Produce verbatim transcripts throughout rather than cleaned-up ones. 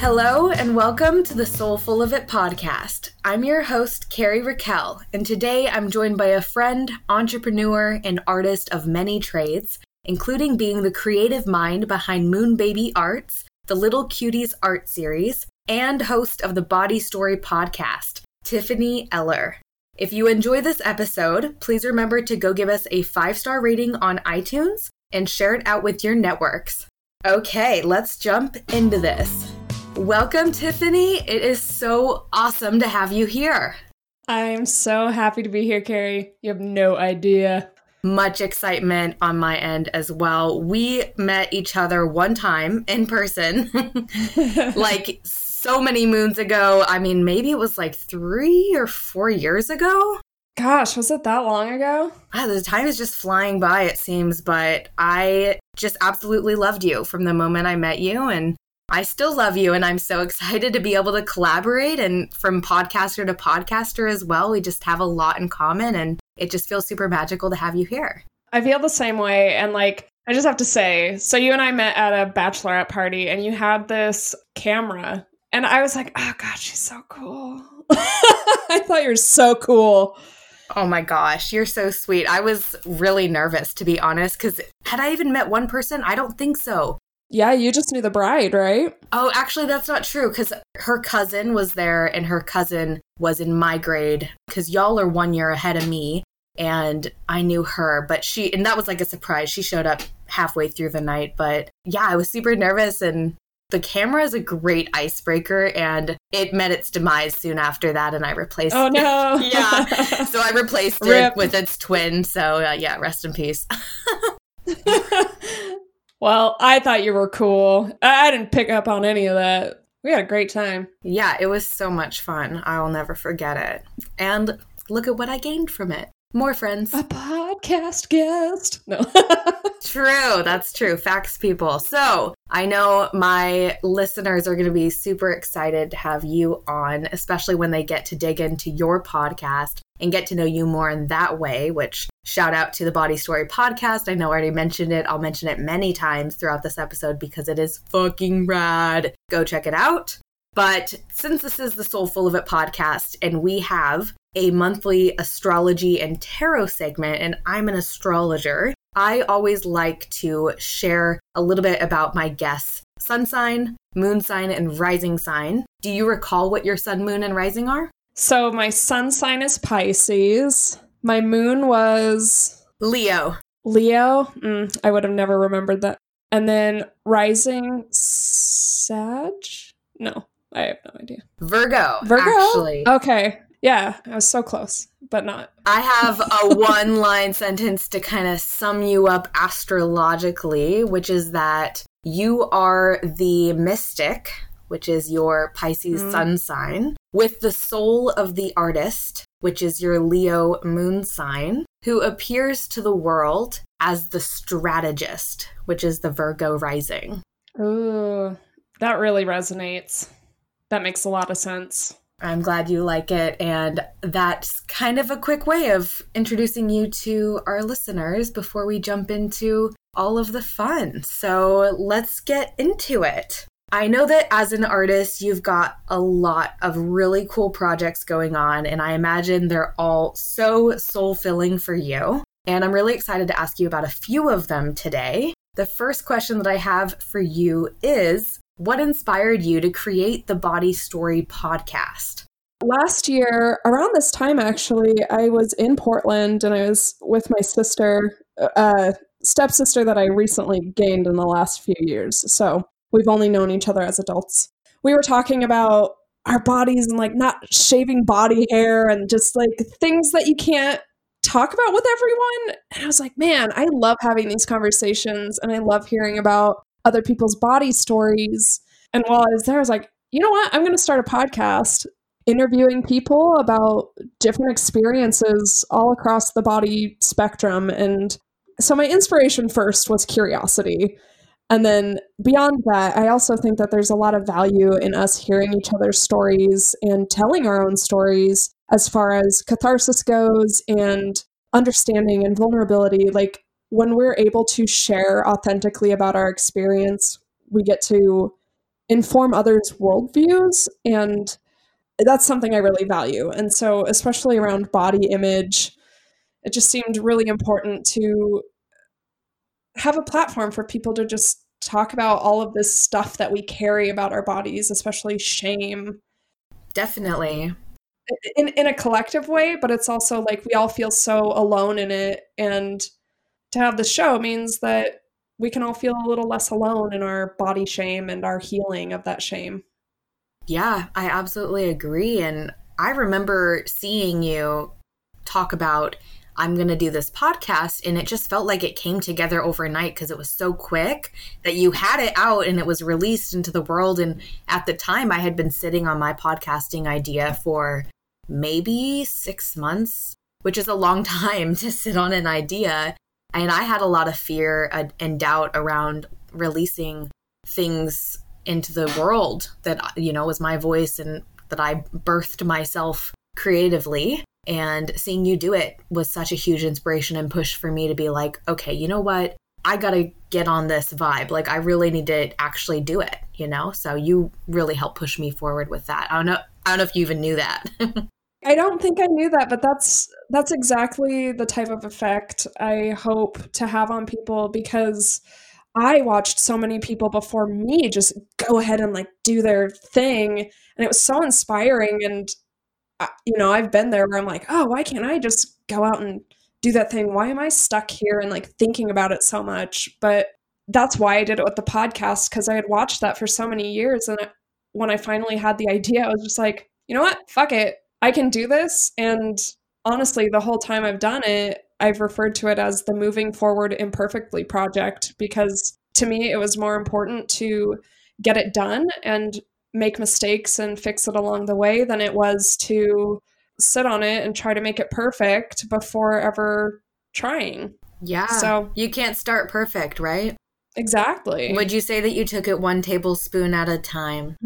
Hello and welcome to the Soul Full of It podcast. I'm your host, Carrie Raquel, and today I'm joined by a friend, entrepreneur, and artist of many trades, including being the creative mind behind Moon Baby Arts, the Little Cuties art series, and host of the Body Story podcast, Tiffany Eller. If you enjoy this episode, please remember to go give us a five-star rating on iTunes and share it out with your networks. Okay, let's jump into this. Welcome, Tiffany. It is so awesome to have you here. I'm so happy to be here, Carrie. You have no idea. Much excitement on my end as well. We met each other one time in person, like so many moons ago. I mean, maybe it was like three or four years ago. Gosh, was it that long ago? Oh, the time is just flying by, it seems, but I just absolutely loved you from the moment I met you, and I still love you, and I'm so excited to be able to collaborate, and from podcaster to podcaster as well. We just have a lot in common, and it just feels super magical to have you here. I feel the same way, and like, I just have to say, so you and I met at a bachelorette party, and you had this camera, and I was like, oh God, she's so cool. I thought you were so cool. Oh my gosh, you're so sweet. I was really nervous, to be honest, because had I even met one person? I don't think so. Yeah, you just knew the bride, right? Oh, actually, that's not true, because her cousin was there, and her cousin was in my grade, because y'all are one year ahead of me, and I knew her, but she, and that was like a surprise. She showed up halfway through the night, but yeah, I was super nervous, and the camera is a great icebreaker, and it met its demise soon after that, and I replaced oh, it. Oh, no! Yeah, so I replaced Rip. it with its twin, so uh, yeah, rest in peace. Well, I thought you were cool. I didn't pick up on any of that. We had a great time. Yeah, it was so much fun. I'll never forget it. And look at what I gained from it. More friends. A podcast guest. No. True. That's true. Facts, people. So I know my listeners are going to be super excited to have you on, especially when they get to dig into your podcast and get to know you more in that way, which shout out to the Body Story podcast. I know I already mentioned it. I'll mention it many times throughout this episode because it is fucking rad. Go check it out. But since this is the Soul Full of It podcast and we have a monthly astrology and tarot segment, and I'm an astrologer, I always like to share a little bit about my guests' sun sign, moon sign, and rising sign. Do you recall what your sun, moon, and rising are? So my sun sign is Pisces. My moon was... Leo. Leo? Mm, I would have never remembered that. And then rising Sag? No, I have no idea. Virgo, Virgo? actually. Okay. Yeah, I was so close, but not. I have a one-line sentence to kind of sum you up astrologically, which is that you are the mystic, which is your Pisces mm. sun sign, with the soul of the artist, which is your Leo moon sign, who appears to the world as the strategist, which is the Virgo rising. Ooh, that really resonates. That makes a lot of sense. I'm glad you like it, and that's kind of a quick way of introducing you to our listeners before we jump into all of the fun. So let's get into it. I know that as an artist, you've got a lot of really cool projects going on, and I imagine they're all so soul-filling for you, and I'm really excited to ask you about a few of them today. The first question that I have for you is, what inspired you to create the Body Story podcast? Last year, around this time, actually, I was in Portland and I was with my sister, uh, stepsister that I recently gained in the last few years. So we've only known each other as adults. We were talking about our bodies and like not shaving body hair and just like things that you can't talk about with everyone. And I was like, man, I love having these conversations and I love hearing about other people's body stories. And while I was there, I was like, you know what? I'm going to start a podcast interviewing people about different experiences all across the body spectrum. And so my inspiration first was curiosity. And then beyond that, I also think that there's a lot of value in us hearing each other's stories and telling our own stories as far as catharsis goes and understanding and vulnerability. Like, when we're able to share authentically about our experience, we get to inform others' worldviews, and that's something I really value. And so especially around body image, it just seemed really important to have a platform for people to just talk about all of this stuff that we carry about our bodies, especially shame. Definitely. In in a collective way, but it's also like we all feel so alone in it. And to have the show means that we can all feel a little less alone in our body shame and our healing of that shame. Yeah, I absolutely agree. And I remember seeing you talk about, I'm going to do this podcast, and it just felt like it came together overnight because it was so quick that you had it out and it was released into the world. And at the time, I had been sitting on my podcasting idea for maybe six months, which is a long time to sit on an idea. And I had a lot of fear and doubt around releasing things into the world that, you know, was my voice and that I birthed myself creatively. And seeing you do it was such a huge inspiration and push for me to be like, okay, you know what? I got to get on this vibe. Like, I really need to actually do it, you know? So you really helped push me forward with that. I don't know. I don't know if you even knew that. I don't think I knew that, but that's, that's exactly the type of effect I hope to have on people, because I watched so many people before me just go ahead and like do their thing. And it was so inspiring. And you know, I've been there where I'm like, oh, why can't I just go out and do that thing? Why am I stuck here and like thinking about it so much? But that's why I did it with the podcast, because I had watched that for so many years. And when I finally had the idea, I was just like, you know what? Fuck it. I can do this. And honestly, the whole time I've done it, I've referred to it as the Moving Forward Imperfectly Project, because to me, it was more important to get it done and make mistakes and fix it along the way than it was to sit on it and try to make it perfect before ever trying. Yeah. So you can't start perfect, right? Exactly. Would you say that you took it one tablespoon at a time?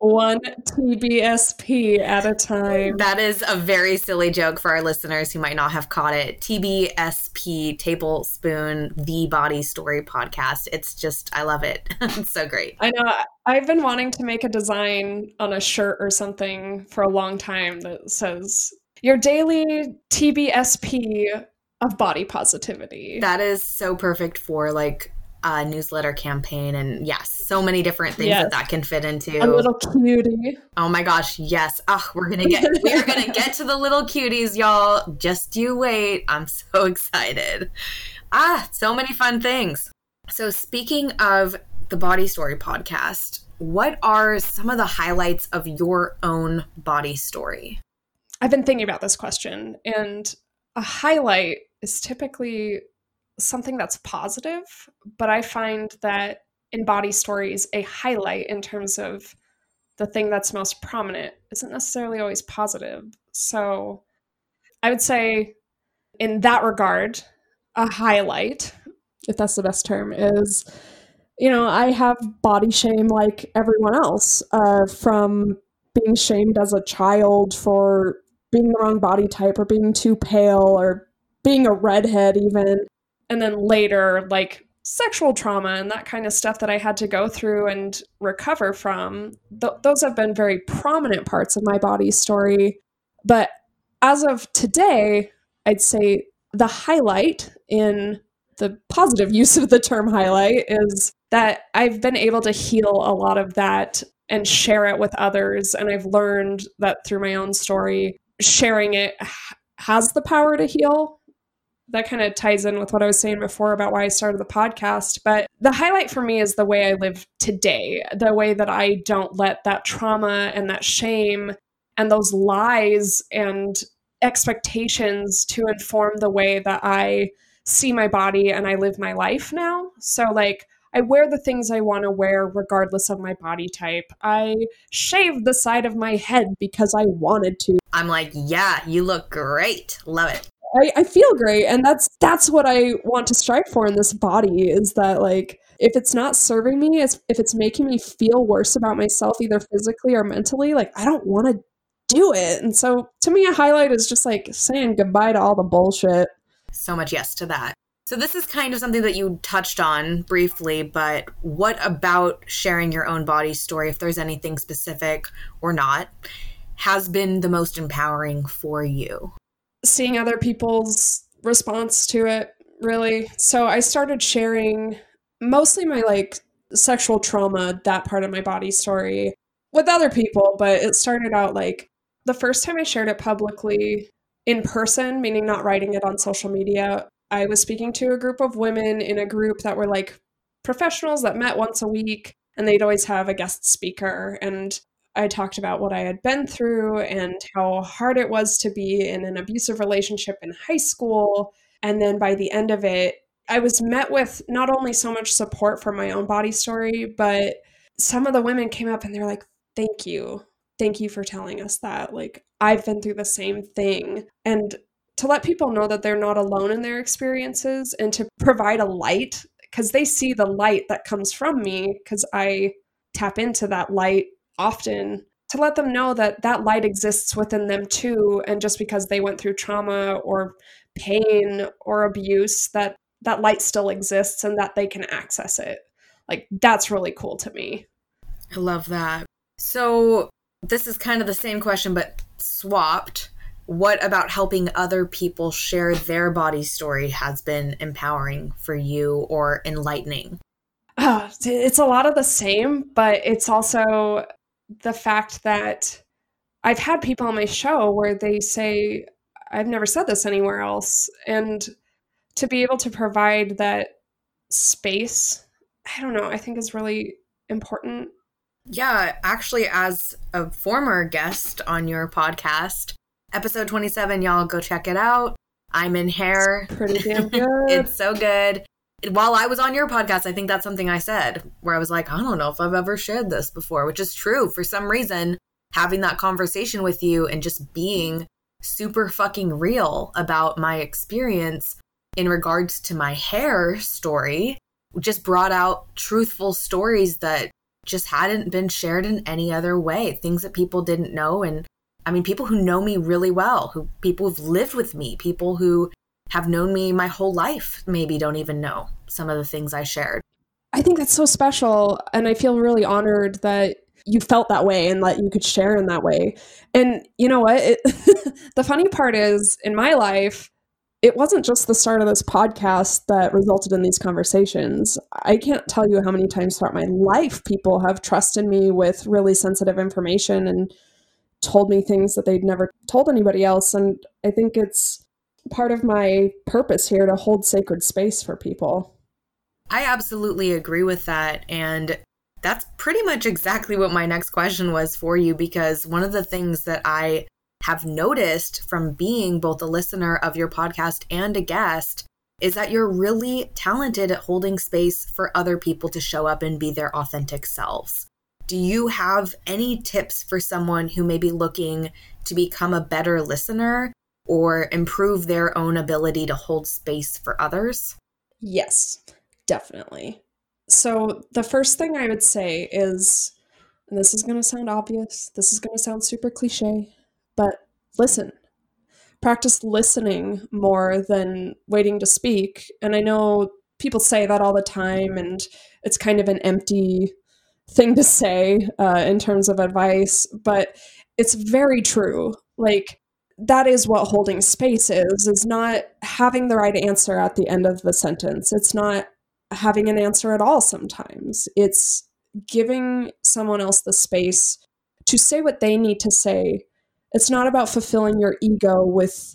One T B S P at a time. That is a very silly joke for our listeners who might not have caught it. T B S P, tablespoon, the Body Story podcast. It's just, I love it. It's so great. I know. I've been wanting to make a design on a shirt or something for a long time that says, your daily T B S P of body positivity. That is so perfect for like a newsletter campaign. And yes, so many different things yes. that that can fit into. A little cutie. Oh my gosh. Yes. Oh, we're going to get, we're going to get to the little cuties, y'all. Just you wait. I'm so excited. Ah, so many fun things. So speaking of the Body Story podcast, what are some of the highlights of your own body story? I've been thinking about this question, and a highlight is typically something that's positive, but I find that in body stories, a highlight in terms of the thing that's most prominent isn't necessarily always positive. So I would say in that regard, a highlight, if that's the best term, is, you know, I have body shame like everyone else, uh, from being shamed as a child for being the wrong body type or being too pale or being a redhead even. And then later, like sexual trauma and that kind of stuff that I had to go through and recover from. Th- those have been very prominent parts of my body story. But as of today, I'd say the highlight, in the positive use of the term highlight, is that I've been able to heal a lot of that and share it with others. And I've learned that through my own story, sharing it has the power to heal. That kind of ties in with what I was saying before about why I started the podcast. But the highlight for me is the way I live today, the way that I don't let that trauma and that shame and those lies and expectations to inform the way that I see my body and I live my life now. So like, I wear the things I want to wear regardless of my body type. I shave the side of my head because I wanted to. I'm like, yeah, you look great. Love it. I, I feel great. And that's that's what I want to strive for in this body, is that like, if it's not serving me, if it's making me feel worse about myself, either physically or mentally, like I don't want to do it. And so to me, a highlight is just like saying goodbye to all the bullshit. So much yes to that. So this is kind of something that you touched on briefly, but what about sharing your own body story, if there's anything specific or not, has been the most empowering for you? Seeing other people's response to it, really. So I started sharing mostly my like sexual trauma, that part of my body story, with other people, but it started out like the first time I shared it publicly in person, meaning not writing it on social media, I was speaking to a group of women in a group that were like professionals that met once a week, and they'd always have a guest speaker. And I talked about what I had been through and how hard it was to be in an abusive relationship in high school. And then by the end of it, I was met with not only so much support for my own body story, but some of the women came up and they're like, thank you. Thank you for telling us that. Like, I've been through the same thing. And to let people know that they're not alone in their experiences and to provide a light, because they see the light that comes from me, because I tap into that light often, to let them know that that light exists within them too. And just because they went through trauma or pain or abuse, that that light still exists and that they can access it. Like, that's really cool to me. I love that. So this is kind of the same question, but swapped. What about helping other people share their body story has been empowering for you or enlightening? Oh, it's a lot of the same, but it's also the fact that I've had people on my show where they say, I've never said this anywhere else. And to be able to provide that space, I don't know, I think is really important. Yeah, actually, as a former guest on your podcast, episode twenty-seven, y'all go check it out. I'm in hair. It's pretty damn good. It's so good. While I was on your podcast, I think that's something I said where I was like, I don't know if I've ever shared this before, which is true. For some reason, having that conversation with you and just being super fucking real about my experience in regards to my hair story just brought out truthful stories that just hadn't been shared in any other way, things that people didn't know. And I mean, people who know me really well, who people who've lived with me, people who have known me my whole life, maybe don't even know some of the things I shared. I think that's so special. And I feel really honored that you felt that way and that you could share in that way. And you know what? It, the funny part is, in my life, it wasn't just the start of this podcast that resulted in these conversations. I can't tell you how many times throughout my life people have trusted me with really sensitive information and told me things that they'd never told anybody else. And I think it's part of my purpose here to hold sacred space for people. I absolutely agree with that. And that's pretty much exactly what my next question was for you, because one of the things that I have noticed from being both a listener of your podcast and a guest is that you're really talented at holding space for other people to show up and be their authentic selves. Do you have any tips for someone who may be looking to become a better listener or improve their own ability to hold space for others? Yes, definitely. So the first thing I would say is, and this is going to sound obvious, this is going to sound super cliche, but listen. Practice listening more than waiting to speak. And I know people say that all the time, and it's kind of an empty thing to say uh, in terms of advice, but it's very true. Like, that is what holding space is, is not having the right answer at the end of the sentence. It's not having an answer at all sometimes. It's giving someone else the space to say what they need to say. It's not about fulfilling your ego with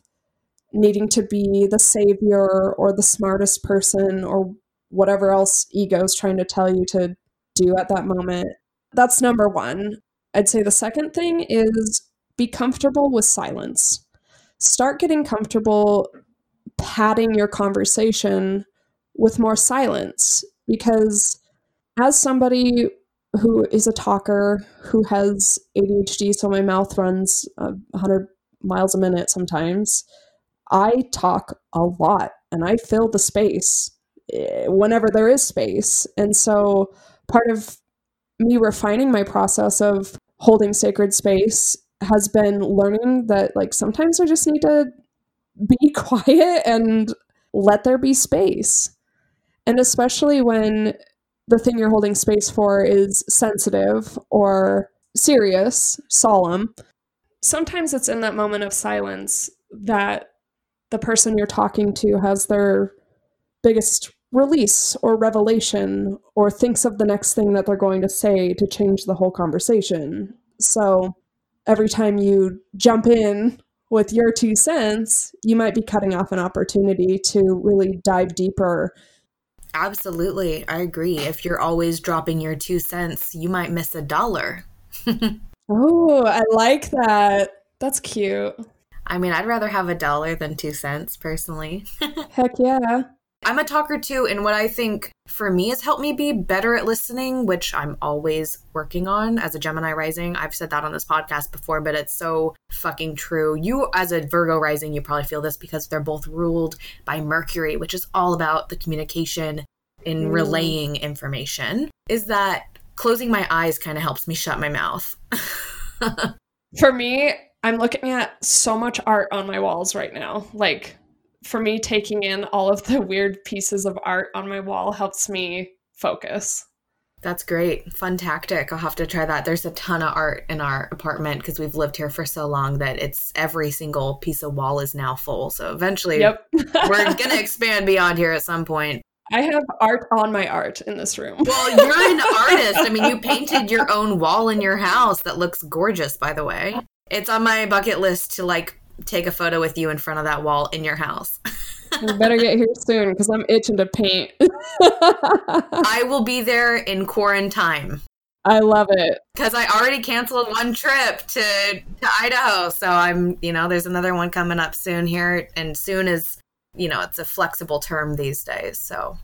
needing to be the savior or the smartest person or whatever else ego is trying to tell you to do at that moment. That's number one. I'd say the second thing is be comfortable with silence. Start getting comfortable padding your conversation with more silence, because as somebody who is a talker, who has A D H D, so my mouth runs uh, one hundred miles a minute sometimes, I talk a lot and I fill the space whenever there is space. And so part of me refining my process of holding sacred space has been learning that, like, sometimes I just need to be quiet and let there be space. And especially when the thing you're holding space for is sensitive or serious, solemn. Sometimes it's in that moment of silence that the person you're talking to has their biggest release or revelation, or thinks of the next thing that they're going to say to change the whole conversation. So every time you jump in with your two cents, you might be cutting off an opportunity to really dive deeper. Absolutely. I agree. If you're always dropping your two cents, you might miss a dollar. Oh, I like that. That's cute. I mean, I'd rather have a dollar than two cents, personally. Heck yeah. I'm a talker too, and what I think for me has helped me be better at listening, which I'm always working on as a Gemini rising. I've said that on this podcast before, but it's so fucking true. You, as a Virgo rising, you probably feel this because they're both ruled by Mercury, which is all about the communication and mm. relaying information, is that closing my eyes kind of helps me shut my mouth. For me, I'm looking at so much art on my walls right now. Like, for me, taking in all of the weird pieces of art on my wall helps me focus. That's great. Fun tactic. I'll have to try that. There's a ton of art in our apartment because we've lived here for so long that it's every single piece of wall is now full. So eventually yep. We're going to expand beyond here at some point. I have art on my art in this room. Well, you're an artist. I mean, you painted your own wall in your house that looks gorgeous, by the way. It's on my bucket list to like take a photo with you in front of that wall in your house. You better get here soon because I'm itching to paint. I will be there in quarantine. I love it. Because I already canceled one trip to, to Idaho. So I'm, you know, there's another one coming up soon here. And soon is, you know, it's a flexible term these days. So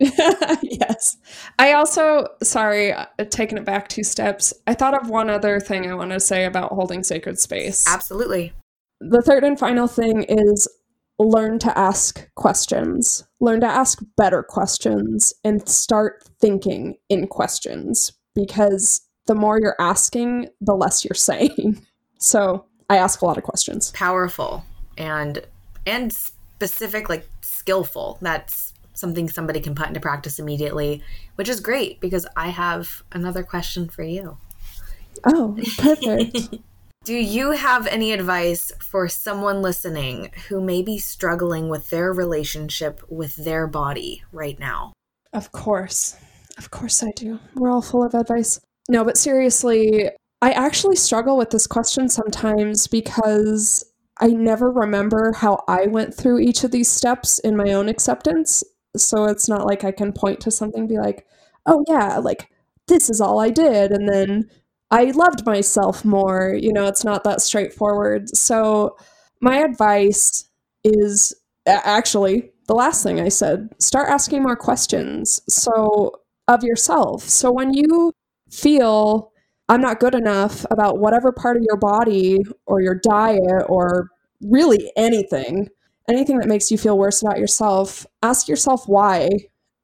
yes. I also, sorry, taking it back two steps. I thought of one other thing I want to say about holding sacred space. Absolutely. The third and final thing is learn to ask questions. Learn to ask better questions and start thinking in questions, because the more you're asking, the less you're saying. So I ask a lot of questions. Powerful and and specific, like skillful. That's something somebody can put into practice immediately, which is great because I have another question for you. Oh, perfect. Do you have any advice for someone listening who may be struggling with their relationship with their body right now? Of course. Of course I do. We're all full of advice. No, but seriously, I actually struggle with this question sometimes because I never remember how I went through each of these steps in my own acceptance. So it's not like I can point to something and be like, oh yeah, like this is all I did. And then I loved myself more, you know, it's not that straightforward. So my advice is actually the last thing I said, start asking more questions. So of yourself. So when you feel I'm not good enough about whatever part of your body or your diet or really anything, anything that makes you feel worse about yourself, ask yourself why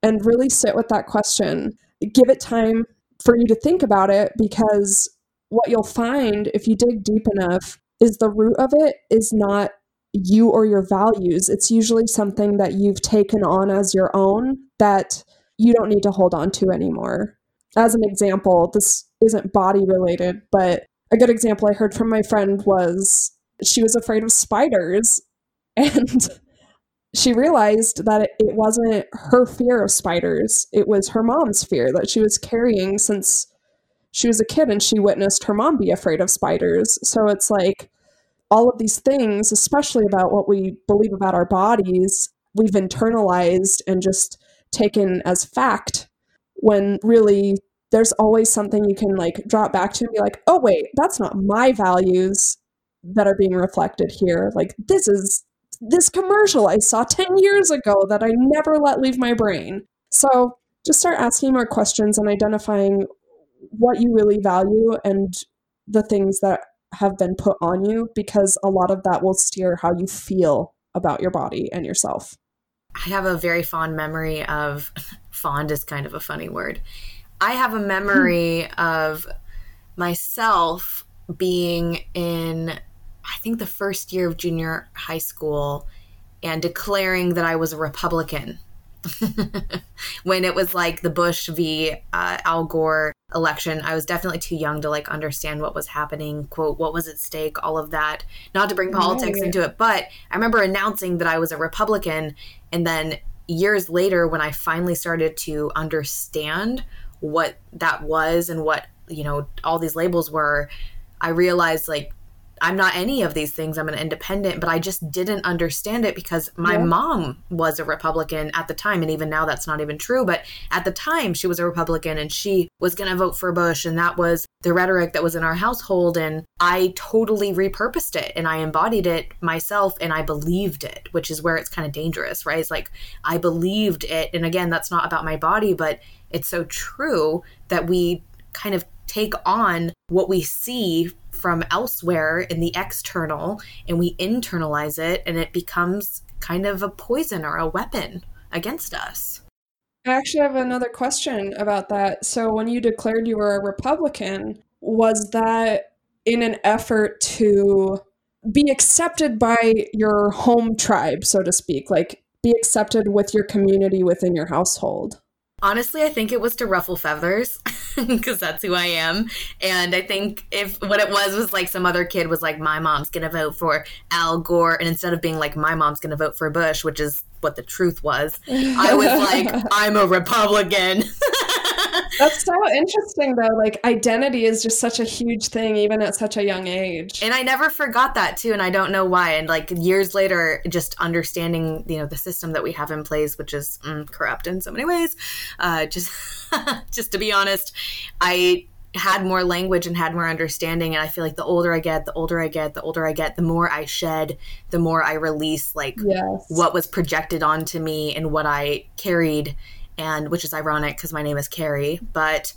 and really sit with that question. Give it time for you to think about it, because what you'll find if you dig deep enough is the root of it is not you or your values. It's usually something that you've taken on as your own that you don't need to hold on to anymore. As an example, this isn't body related, but a good example I heard from my friend was she was afraid of spiders, and she realized that it wasn't her fear of spiders. It was her mom's fear that she was carrying since she was a kid, and she witnessed her mom be afraid of spiders. So it's like all of these things, especially about what we believe about our bodies, we've internalized and just taken as fact, when really there's always something you can like drop back to and be like, oh wait, that's not my values that are being reflected here. Like this is this commercial I saw ten years ago that I never let leave my brain. So just start asking more questions and identifying what you really value and the things that have been put on you, because a lot of that will steer how you feel about your body and yourself. I have a very fond memory of, fond is kind of a funny word. I have a memory of myself being in I think the first year of junior high school, and declaring that I was a Republican when it was like the Bush v. Uh, Al Gore election. I was definitely too young to like understand what was happening, quote, what was at stake, all of that, not to bring politics right. into it. But I remember announcing that I was a Republican. And then years later, when I finally started to understand what that was and what, you know, all these labels were, I realized like, I'm not any of these things. I'm an independent, but I just didn't understand it because my yeah. mom was a Republican at the time. And even now that's not even true. But at the time she was a Republican and she was going to vote for Bush. And that was the rhetoric that was in our household. And I totally repurposed it and I embodied it myself and I believed it, which is where it's kind of dangerous, right? It's like I believed it. And again, that's not about my body, but it's so true that we kind of take on what we see from elsewhere in the external and we internalize it and it becomes kind of a poison or a weapon against us. I actually have another question about that. So when you declared you were a Republican, was that in an effort to be accepted by your home tribe, so to speak, like be accepted with your community within your household? Honestly, I think it was to ruffle feathers because that's who I am. And I think if what it was was like some other kid was like, my mom's going to vote for Al Gore. And instead of being like, my mom's going to vote for Bush, which is what the truth was, I was like, I'm a Republican. That's so interesting, though. Like, identity is just such a huge thing, even at such a young age. And I never forgot that, too. And I don't know why. And like years later, just understanding, you know, the system that we have in place, which is mm, corrupt in so many ways. Uh, just, just to be honest, I had more language and had more understanding. And I feel like the older I get, the older I get, the older I get, the more I shed, the more I release, like yes. what was projected onto me and what I carried. And which is ironic because my name is Carrie, but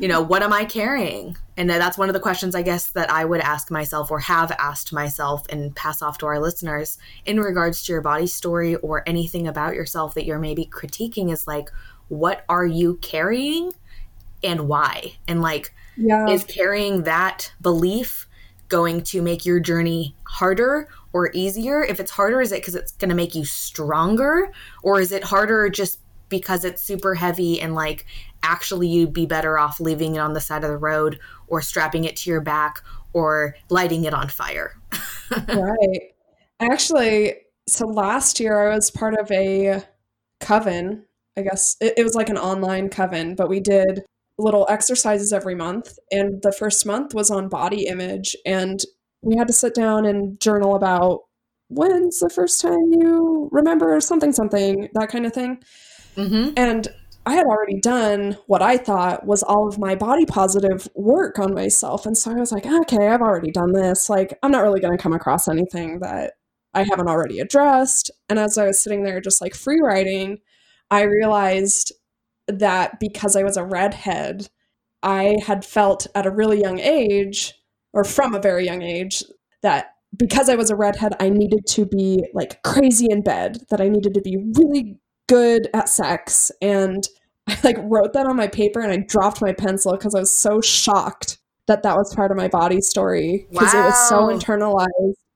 you know, what am I carrying? And that's one of the questions, I guess, that I would ask myself or have asked myself and pass off to our listeners in regards to your body story or anything about yourself that you're maybe critiquing is like, what are you carrying and why? And like, yeah. is carrying that belief going to make your journey harder or easier? If it's harder, is it because it's going to make you stronger, or is it harder just because it's super heavy and like actually you'd be better off leaving it on the side of the road or strapping it to your back or lighting it on fire? Right. Actually, so last year I was part of a coven, I guess it, it was like an online coven, but we did little exercises every month. And the first month was on body image. And we had to sit down and journal about when's the first time you remember something, something, that kind of thing. Mm-hmm. And I had already done what I thought was all of my body positive work on myself. And so I was like, okay, I've already done this. Like, I'm not really going to come across anything that I haven't already addressed. And as I was sitting there just like free writing, I realized that because I was a redhead, I had felt at a really young age, or from a very young age, that because I was a redhead, I needed to be like crazy in bed, that I needed to be really good at sex. And I like wrote that on my paper and I dropped my pencil because I was so shocked that that was part of my body story, because wow. it was so internalized.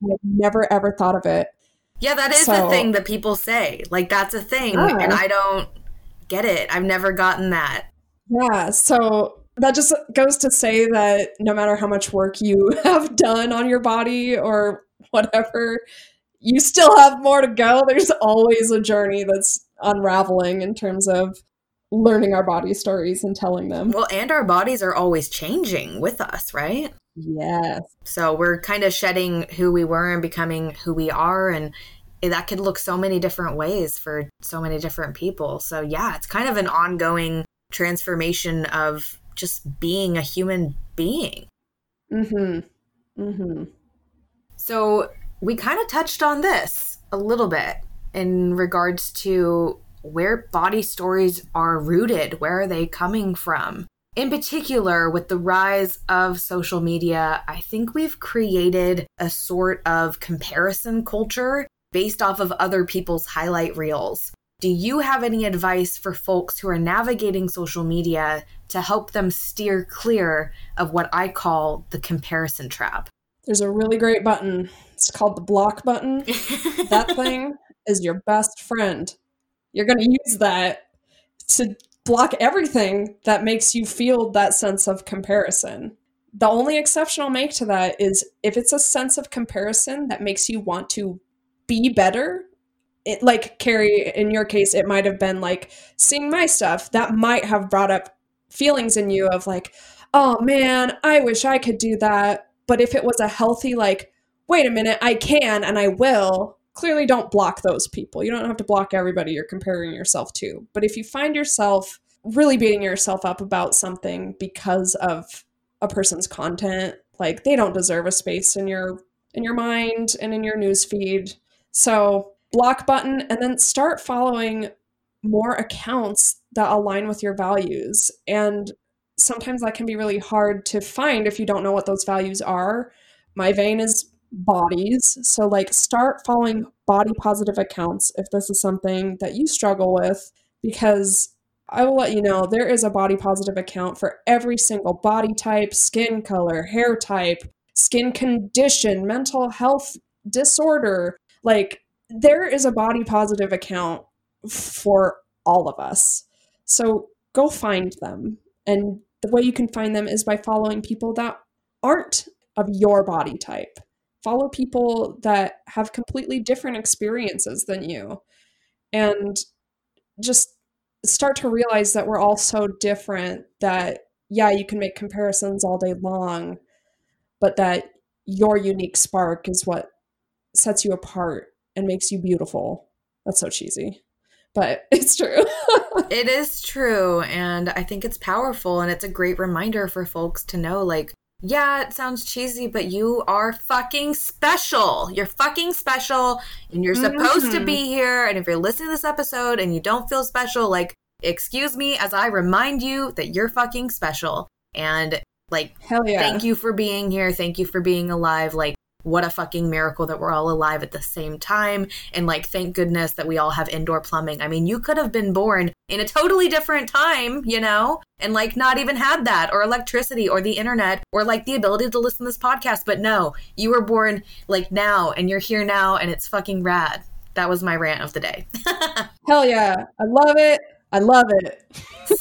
I never ever thought of it. Yeah, that is so, a thing that people say. Like, that's a thing. Yeah. And I don't get it. I've never gotten that. Yeah. So that just goes to say that no matter how much work you have done on your body or whatever, you still have more to go. There's always a journey that's unraveling in terms of learning our body stories and telling them. Well, and our bodies are always changing with us, right? Yes. So we're kind of shedding who we were and becoming who we are, and that could look so many different ways for so many different people. So yeah, it's kind of an ongoing transformation of just being a human being. Mm-hmm. Mm-hmm. So we kind of touched on this a little bit in regards to where body stories are rooted, where are they coming from? In particular, with the rise of social media, I think we've created a sort of comparison culture based off of other people's highlight reels. Do you have any advice for folks who are navigating social media to help them steer clear of what I call the comparison trap? There's a really great button. It's called the block button. That thing. is your best friend. You're going to use that to block everything that makes you feel that sense of comparison. The only exception I'll make to that is if it's a sense of comparison that makes you want to be better. It, like Carrie, in your case, it might have been like seeing my stuff that might have brought up feelings in you of like, oh man, I wish I could do that. But if it was a healthy, like, wait a minute, I can and I will, clearly don't block those people. You don't have to block everybody you're comparing yourself to. But if you find yourself really beating yourself up about something because of a person's content, like they don't deserve a space in your in your mind and in your newsfeed. So block button, and then start following more accounts that align with your values. And sometimes that can be really hard to find if you don't know what those values are. My vein is bodies. So like start following body positive accounts if this is something that you struggle with, because I will let you know there is a body positive account for every single body type, skin color, hair type, skin condition, mental health disorder. Like there is a body positive account for all of us. So go find them. And the way you can find them is by following people that aren't of your body type. Follow people that have completely different experiences than you. And just start to realize that we're all so different that, yeah, you can make comparisons all day long, but that your unique spark is what sets you apart and makes you beautiful. That's so cheesy, but it's true. It is true. And I think it's powerful. And it's a great reminder for folks to know, like, yeah, it sounds cheesy, but you are fucking special. You're fucking special. And you're supposed mm-hmm. to be here. And if you're listening to this episode and you don't feel special, like, excuse me, as I remind you that you're fucking special. And like, hell yeah. Thank you for being here. Thank you for being alive. Like, what a fucking miracle that we're all alive at the same time. And like, thank goodness that we all have indoor plumbing. I mean, you could have been born in a totally different time, you know, and like not even had that or electricity or the internet or like the ability to listen to this podcast. But no, you were born like now and you're here now and it's fucking rad. That was my rant of the day. Hell yeah. I love it. I love it.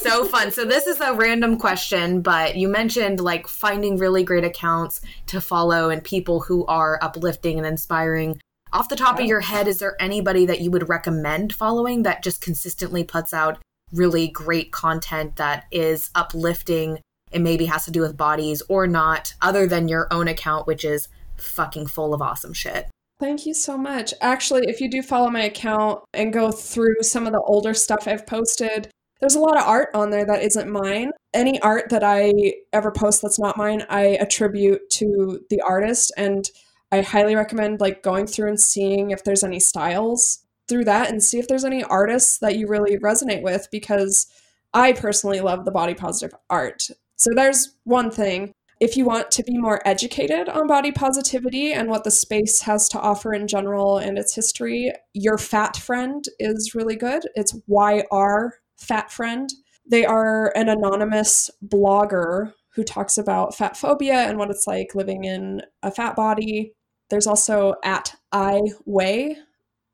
So fun. So this is a random question, but you mentioned like finding really great accounts to follow and people who are uplifting and inspiring. Off the top of your head, is there anybody that you would recommend following that just consistently puts out really great content that is uplifting and maybe has to do with bodies or not, other than your own account, which is fucking full of awesome shit? Thank you so much. Actually, if you do follow my account and go through some of the older stuff I've posted, there's a lot of art on there that isn't mine. Any art that I ever post that's not mine, I attribute to the artist. And I highly recommend like going through and seeing if there's any styles through that and see if there's any artists that you really resonate with, because I personally love the body positive art. So there's one thing. If you want to be more educated on body positivity and what the space has to offer in general and its history, Your Fat Friend is really good. It's Y R Fat Friend. They are an anonymous blogger who talks about fat phobia and what it's like living in a fat body. There's also At I Weigh,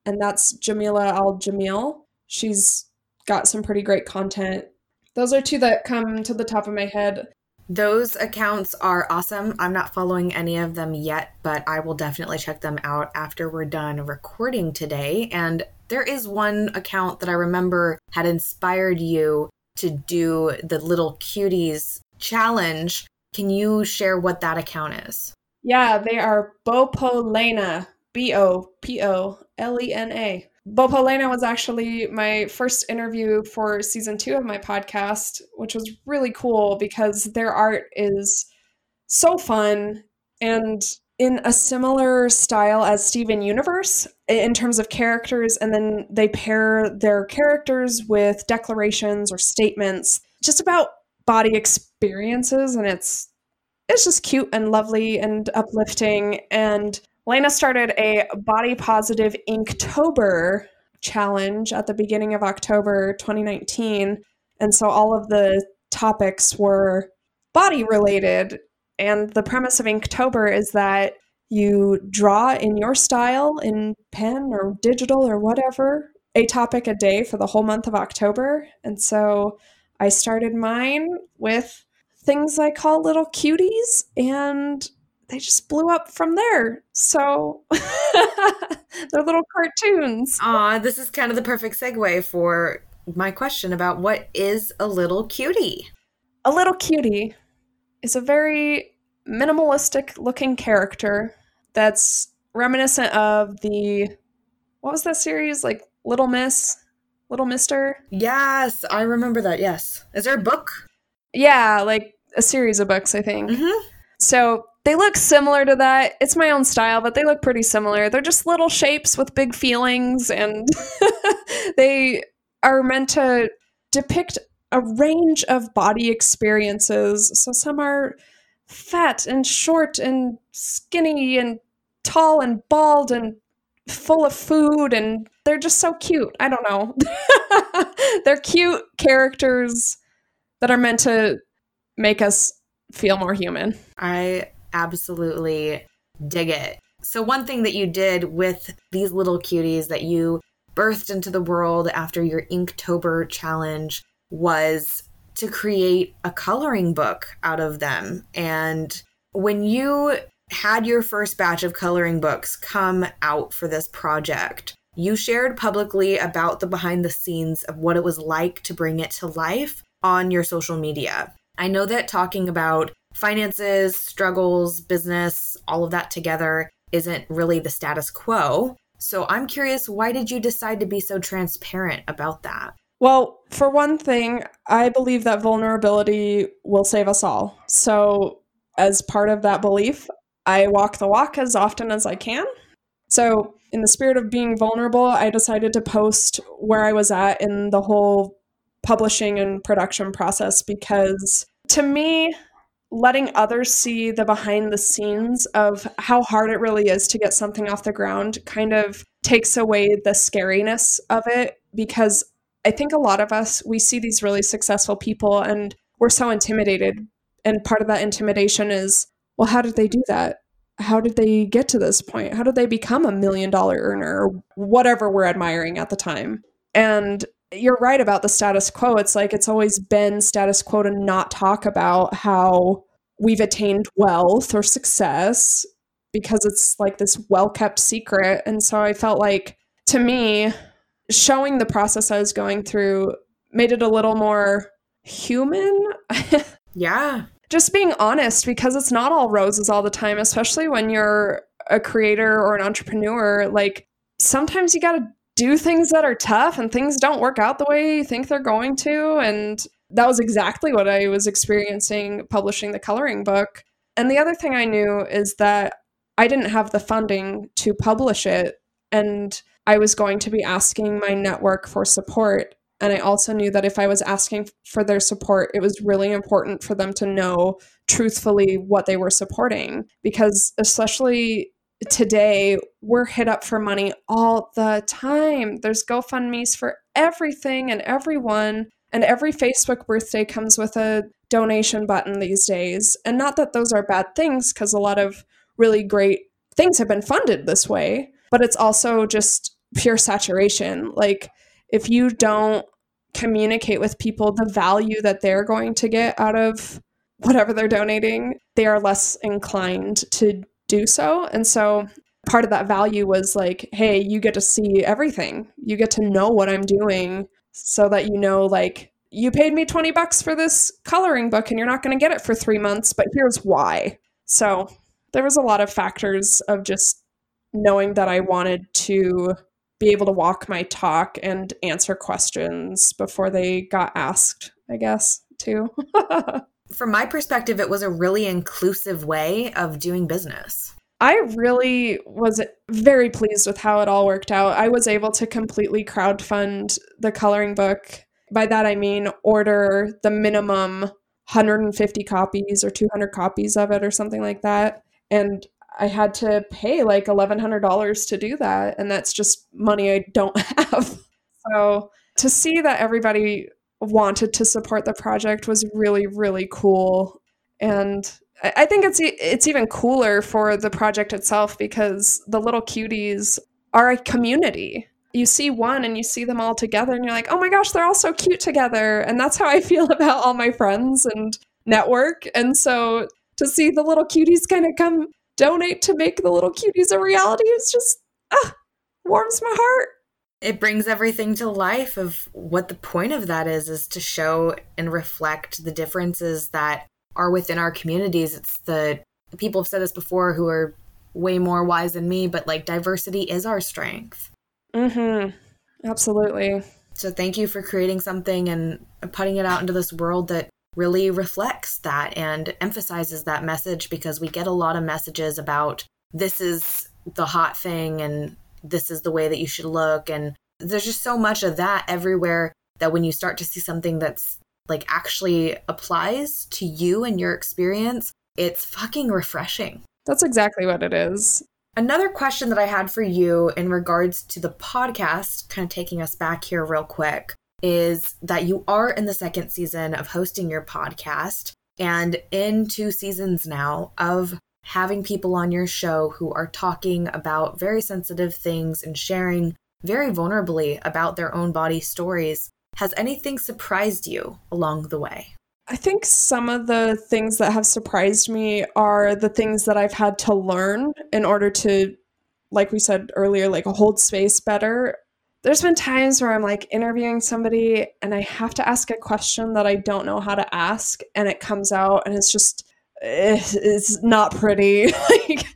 and that's Jameela Jamil. She's got some pretty great content. Those are two that come to the top of my head. Those accounts are awesome. I'm not following any of them yet, but I will definitely check them out after we're done recording today. And there is one account that I remember had inspired you to do the Little Cuties challenge. Can you share what that account is? Yeah, they are Bopolena, B O P O L E N A. Bopolena was actually my first interview for season two of my podcast, which was really cool because their art is so fun and in a similar style as Steven Universe in terms of characters. And then they pair their characters with declarations or statements just about body experiences. And it's it's just cute and lovely and uplifting. And Lena started a Body Positive Inktober challenge at the beginning of October twenty nineteen. And so all of the topics were body related. And the premise of Inktober is that You draw in your style in pen or digital or whatever, a topic a day for the whole month of October. And so I started mine with things I call little cuties, and they just blew up from there. So they're little cartoons. Aw, this is kind of the perfect segue for my question about what is a little cutie? A little cutie is a very minimalistic looking character that's reminiscent of the, what was that series? Like Little Miss, Little Mister? Yes, I remember that. Yes. Is there a book? Yeah, like a series of books, I think. Mm-hmm. So they look similar to that. It's my own style, but they look pretty similar. They're just little shapes with big feelings, and they are meant to depict a range of body experiences. So some are fat and short and skinny and tall and bald and full of food, and they're just so cute. I don't know. They're cute characters that are meant to make us feel more human. I absolutely dig it. So one thing that you did with these little cuties that you birthed into the world after your Inktober challenge was to create a coloring book out of them. And when you had your first batch of coloring books come out for this project, you shared publicly about the behind the scenes of what it was like to bring it to life on your social media. I know that talking about finances, struggles, business, all of that together isn't really the status quo. So I'm curious, why did you decide to be so transparent about that? Well, for one thing, I believe that vulnerability will save us all. So as part of that belief, I walk the walk as often as I can. So in the spirit of being vulnerable, I decided to post where I was at in the whole publishing and production process, because to me, letting others see the behind the scenes of how hard it really is to get something off the ground kind of takes away the scariness of it, because I think a lot of us, we see these really successful people and we're so intimidated. And part of that intimidation is, well, how did they do that? How did they get to this point? How did they become a million dollar earner or whatever we're admiring at the time? And you're right about the status quo. It's like it's always been status quo to not talk about how we've attained wealth or success, because it's like this well-kept secret. And so I felt like, to me, showing the process I was going through made it a little more human. Yeah. Just being honest, because it's not all roses all the time, especially when you're a creator or an entrepreneur. Like, sometimes you got to do things that are tough and things don't work out the way you think they're going to. And that was exactly what I was experiencing publishing the coloring book. And the other thing I knew is that I didn't have the funding to publish it, and I was going to be asking my network for support. And I also knew that if I was asking for their support, it was really important for them to know truthfully what they were supporting, because especially today, we're hit up for money all the time. There's GoFundMes for everything and everyone, and every Facebook birthday comes with a donation button these days. And not that those are bad things, because a lot of really great things have been funded this way, but it's also just pure saturation. Like, if you don't communicate with people the value that they're going to get out of whatever they're donating, they are less inclined to do so. And so part of that value was like, hey, you get to see everything. You get to know what I'm doing, so that you know, like, you paid me twenty bucks for this coloring book and you're not going to get it for three months, but here's why. So there was a lot of factors of just knowing that I wanted to be able to walk my talk and answer questions before they got asked, I guess, too. From my perspective, it was a really inclusive way of doing business. I really was very pleased with how it all worked out. I was able to completely crowdfund the coloring book. By that, I mean order the minimum one hundred fifty copies or two hundred copies of it or something like that. And I had to pay like eleven hundred dollars to do that. And that's just money I don't have. So to see that everybody wanted to support the project was really, really cool. And I think it's it's even cooler for the project itself because the Little Cuties are a community. You see one and you see them all together and you're like, oh my gosh, they're all so cute together. And that's how I feel about all my friends and network. And so to see the Little Cuties kind of come donate to make the Little Cuties a reality is just, ah, warms my heart. It brings everything to life of what the point of that is, is to show and reflect the differences that are within our communities. It's the people have said this before who are way more wise than me, but like diversity is our strength. Mm-hmm. Absolutely. So thank you for creating something and putting it out into this world that really reflects that and emphasizes that message, because we get a lot of messages about this is the hot thing and this is the way that you should look. And there's just so much of that everywhere that when you start to see something that's like actually applies to you and your experience, it's fucking refreshing. That's exactly what it is. Another question that I had for you in regards to the podcast, kind of taking us back here real quick, is that you are in the second season of hosting your podcast and in two seasons now of having people on your show who are talking about very sensitive things and sharing very vulnerably about their own body stories. Has anything surprised you along the way? I think some of the things that have surprised me are the things that I've had to learn in order to, like we said earlier, like hold space better. There's been times where I'm like interviewing somebody and I have to ask a question that I don't know how to ask, and it comes out and it's just, it's not pretty. Like,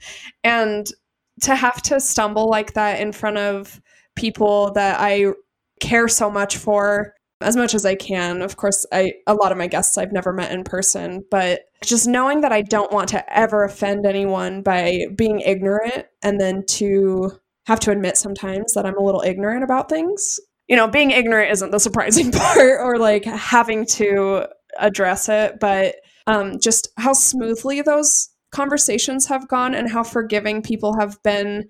and to have to stumble like that in front of people that I care so much for, as much as I can. Of course, I a lot of my guests I've never met in person, but just knowing that I don't want to ever offend anyone by being ignorant, and then to have to admit sometimes that I'm a little ignorant about things. You know, being ignorant isn't the surprising part, or like having to address it, but um, just how smoothly those conversations have gone and how forgiving people have been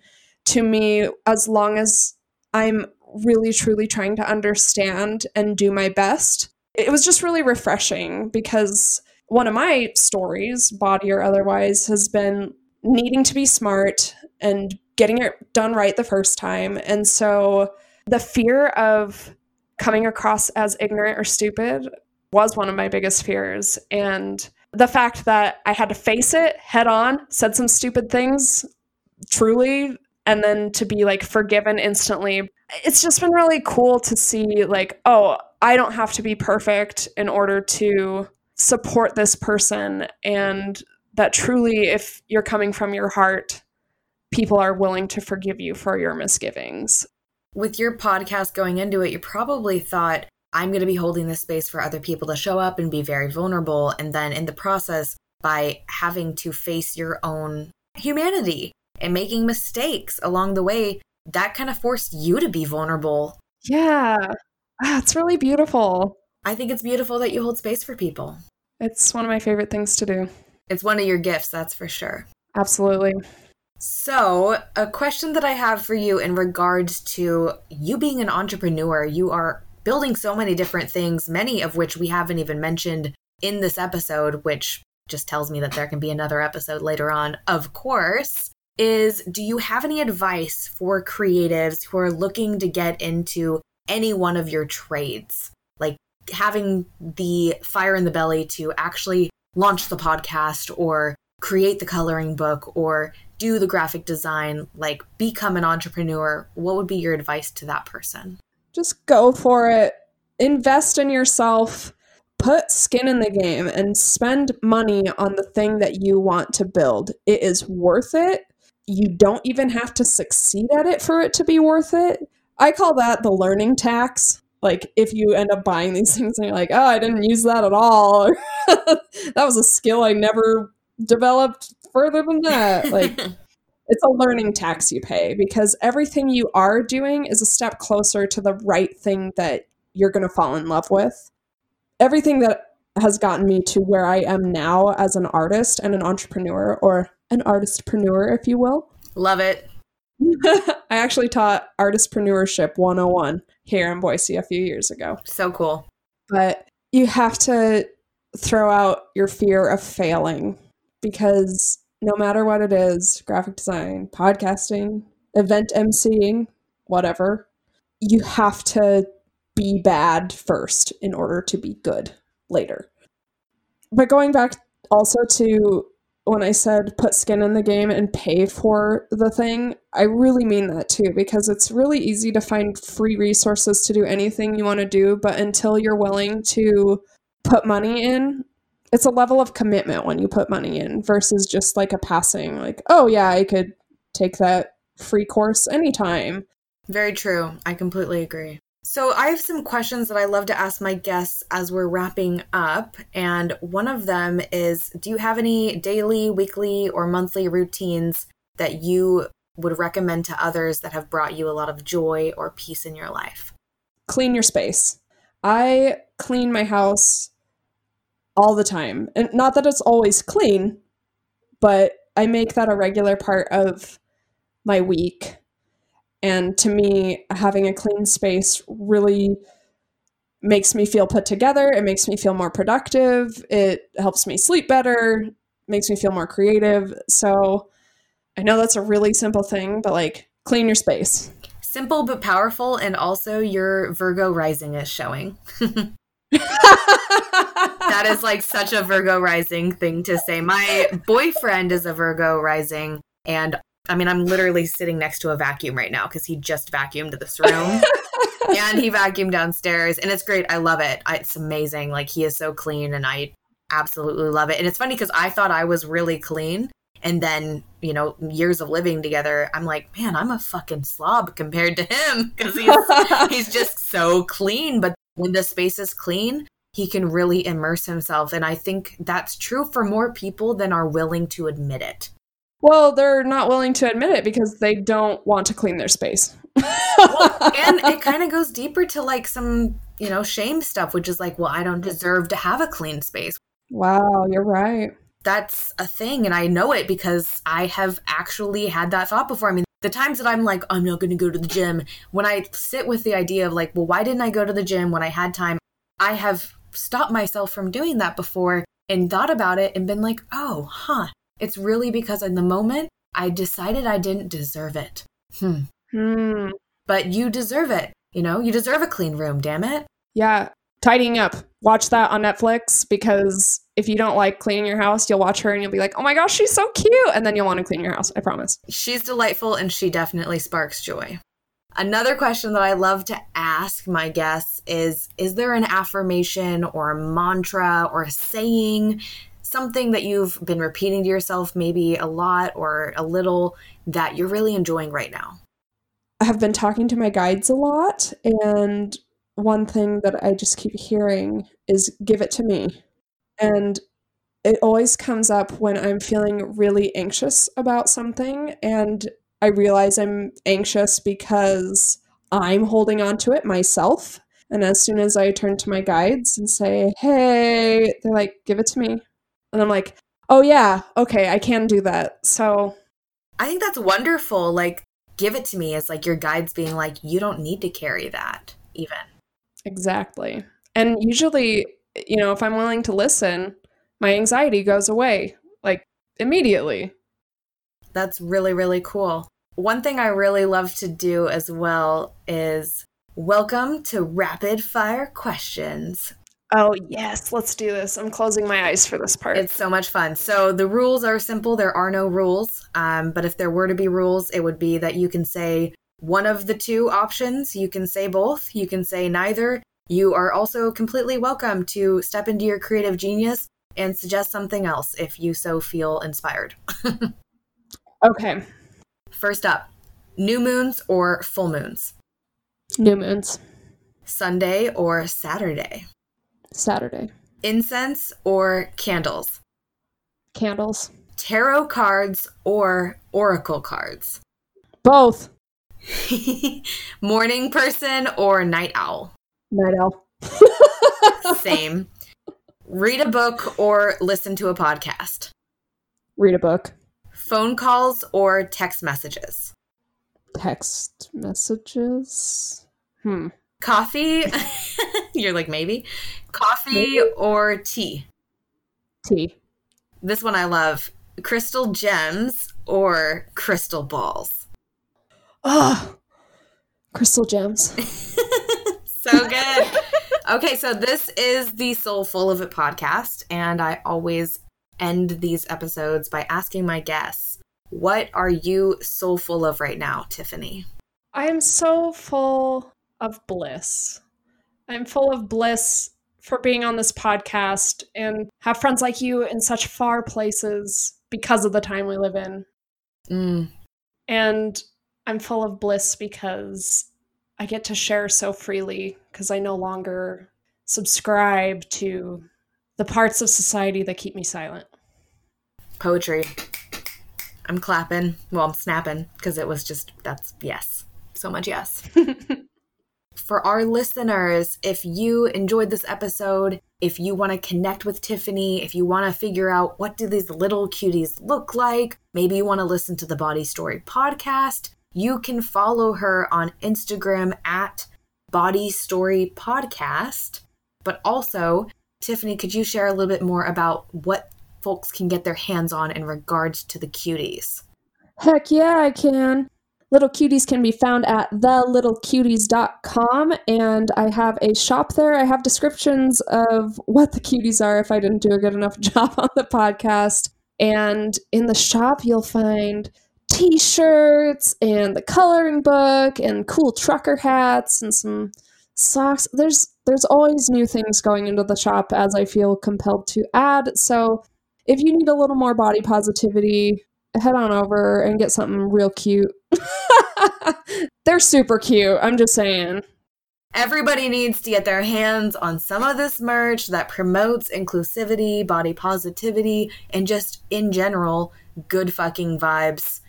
to me, as long as I'm really truly trying to understand and do my best. It was just really refreshing, because one of my stories, body or otherwise, has been needing to be smart and getting it done right the first time. And so the fear of coming across as ignorant or stupid was one of my biggest fears. And the fact that I had to face it head on, said some stupid things, truly, and then to be like forgiven instantly. It's just been really cool to see like, oh, I don't have to be perfect in order to support this person. And that truly, if you're coming from your heart, people are willing to forgive you for your misgivings. With your podcast going into it, you probably thought, I'm going to be holding this space for other people to show up and be very vulnerable. And then in the process, by having to face your own humanity and making mistakes along the way, that kind of forced you to be vulnerable. Yeah. Ah, it's really beautiful. I think it's beautiful that you hold space for people. It's one of my favorite things to do. It's one of your gifts, that's for sure. Absolutely. So a question that I have for you in regards to you being an entrepreneur, you are building so many different things, many of which we haven't even mentioned in this episode, which just tells me that there can be another episode later on, of course. Is do you have any advice for creatives who are looking to get into any one of your trades? Like having the fire in the belly to actually launch the podcast or create the coloring book or do the graphic design, like become an entrepreneur. What would be your advice to that person? Just go for it. Invest in yourself. Put skin in the game and spend money on the thing that you want to build. It is worth it. You don't even have to succeed at it for it to be worth it. I call that the learning tax. Like if you end up buying these things and you're like, oh, I didn't use that at all. That was a skill I never developed further than that. Like it's a learning tax you pay, because everything you are doing is a step closer to the right thing that you're going to fall in love with. Everything that has gotten me to where I am now as an artist and an entrepreneur, or an artistpreneur, if you will. Love it. I actually taught Artistpreneurship one oh one here in Boise a few years ago. So cool. But you have to throw out your fear of failing. because no matter what it is, graphic design, podcasting, event emceeing, whatever, you have to be bad first in order to be good later. But going back also to when I said put skin in the game and pay for the thing, I really mean that too, because it's really easy to find free resources to do anything you want to do, but until you're willing to put money in, it's a level of commitment when you put money in versus just like a passing, like, oh yeah, I could take that free course anytime. Very true. I completely agree. So I have some questions that I love to ask my guests as we're wrapping up. And one of them is, do you have any daily, weekly, or monthly routines that you would recommend to others that have brought you a lot of joy or peace in your life? Clean your space. I clean my house all the time. And not that it's always clean, but I make that a regular part of my week. And to me, having a clean space really makes me feel put together. It makes me feel more productive. It helps me sleep better, makes me feel more creative. So I know that's a really simple thing, but like, clean your space. Simple but powerful. And also your Virgo rising is showing. That is like such a Virgo rising thing to say. My boyfriend is a Virgo rising, and I mean, I'm literally sitting next to a vacuum right now because he just vacuumed this room and he vacuumed downstairs, and it's great. I love it. I, it's amazing. Like, he is so clean, and I absolutely love it. And it's funny because I thought I was really clean, and then, you know, years of living together, I'm like, man, I'm a fucking slob compared to him because he's, he's just so clean. But when the space is clean, he can really immerse himself. And I think that's true for more people than are willing to admit it. Well, they're not willing to admit it because they don't want to clean their space. Well, and it kind of goes deeper to like some, you know, shame stuff, which is like, well, I don't deserve to have a clean space. Wow, you're right. That's a thing. And I know it because I have actually had that thought before. I mean, the times that I'm like, I'm not going to go to the gym, when I sit with the idea of like, well, why didn't I go to the gym when I had time? I have stopped myself from doing that before and thought about it and been like, oh, huh. It's really because in the moment, I decided I didn't deserve it. Hmm. Hmm. But you deserve it. You know, you deserve a clean room, damn it. Yeah. Tidying up. Watch that on Netflix, because if you don't like cleaning your house, you'll watch her and you'll be like, oh my gosh, she's so cute. And then you'll want to clean your house. I promise. She's delightful and she definitely sparks joy. Another question that I love to ask my guests is, is there an affirmation or a mantra or a saying, something that you've been repeating to yourself, maybe a lot or a little, that you're really enjoying right now? I have been talking to my guides a lot, and one thing that I just keep hearing is, give it to me. And it always comes up when I'm feeling really anxious about something, and I realize I'm anxious because I'm holding on to it myself. And as soon as I turn to my guides and say, hey, they're like, give it to me. And I'm like, oh yeah, okay, I can do that. So I think that's wonderful. Like, give it to me. It's like your guides being like, you don't need to carry that even. Exactly. And usually, you know, if I'm willing to listen, my anxiety goes away, like, immediately. That's really, really cool. One thing I really love to do as well is welcome to rapid fire questions. Oh, yes. Let's do this. I'm closing my eyes for this part. It's so much fun. So the rules are simple. There are no rules. Um, but if there were to be rules, it would be that you can say one of the two options. You can say both. You can say neither. You are also completely welcome to step into your creative genius and suggest something else if you so feel inspired. Okay. First up, new moons or full moons? New moons. Sunday or Saturday? Saturday. Incense or candles? Candles. Tarot cards or oracle cards? Both. Morning person or night owl? Night owl. Same. Read a book or listen to a podcast? Read a book. Phone calls or text messages? Text messages? Hmm. Coffee? You're like, maybe. Coffee maybe. Or tea? Tea. This one I love. crystal gems or crystal balls? Oh, crystal gems. So good. Okay, so this is the Soul Full of It podcast, and I always end these episodes by asking my guests, what are you soul full of right now, Tiffany? I am so full of bliss. I'm full of bliss for being on this podcast and have friends like you in such far places because of the time we live in. Mm. And I'm full of bliss because I get to share so freely because I no longer subscribe to the parts of society that keep me silent. Poetry. I'm clapping. Well, I'm snapping because it was just, that's yes. So much yes. For our listeners, if you enjoyed this episode, if you want to connect with Tiffany, if you want to figure out what do these little cuties look like, maybe you want to listen to the Body Story podcast, you can follow her on Instagram at Body Story Podcast. But also, Tiffany, could you share a little bit more about what folks can get their hands on in regards to the cuties? Heck yeah, I can. Little Cuties can be found at the little cuties dot com, and I have a shop there. I have descriptions of what the cuties are if I didn't do a good enough job on the podcast. And in the shop, you'll find t-shirts and the coloring book and cool trucker hats and some socks. There's there's always new things going into the shop as I feel compelled to add. So if you need a little more body positivity, head on over and get something real cute. They're super cute. I'm just saying. Everybody needs to get their hands on some of this merch that promotes inclusivity, body positivity, and just in general, good fucking vibes.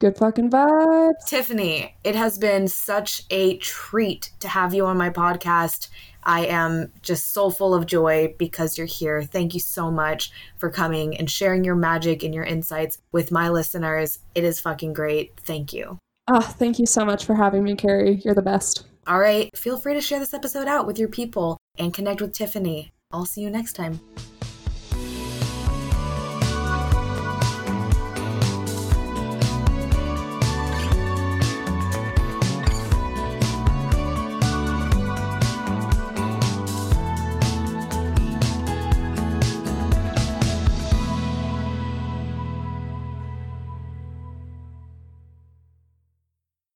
Good fucking vibes. Tiffany, it has been such a treat to have you on my podcast. I am just so full of joy because you're here. Thank you so much for coming and sharing your magic and your insights with my listeners. It is fucking great. Thank you. Oh, thank you so much for having me, Carrie. You're the best. All right. Feel free to share this episode out with your people and connect with Tiffany. I'll see you next time.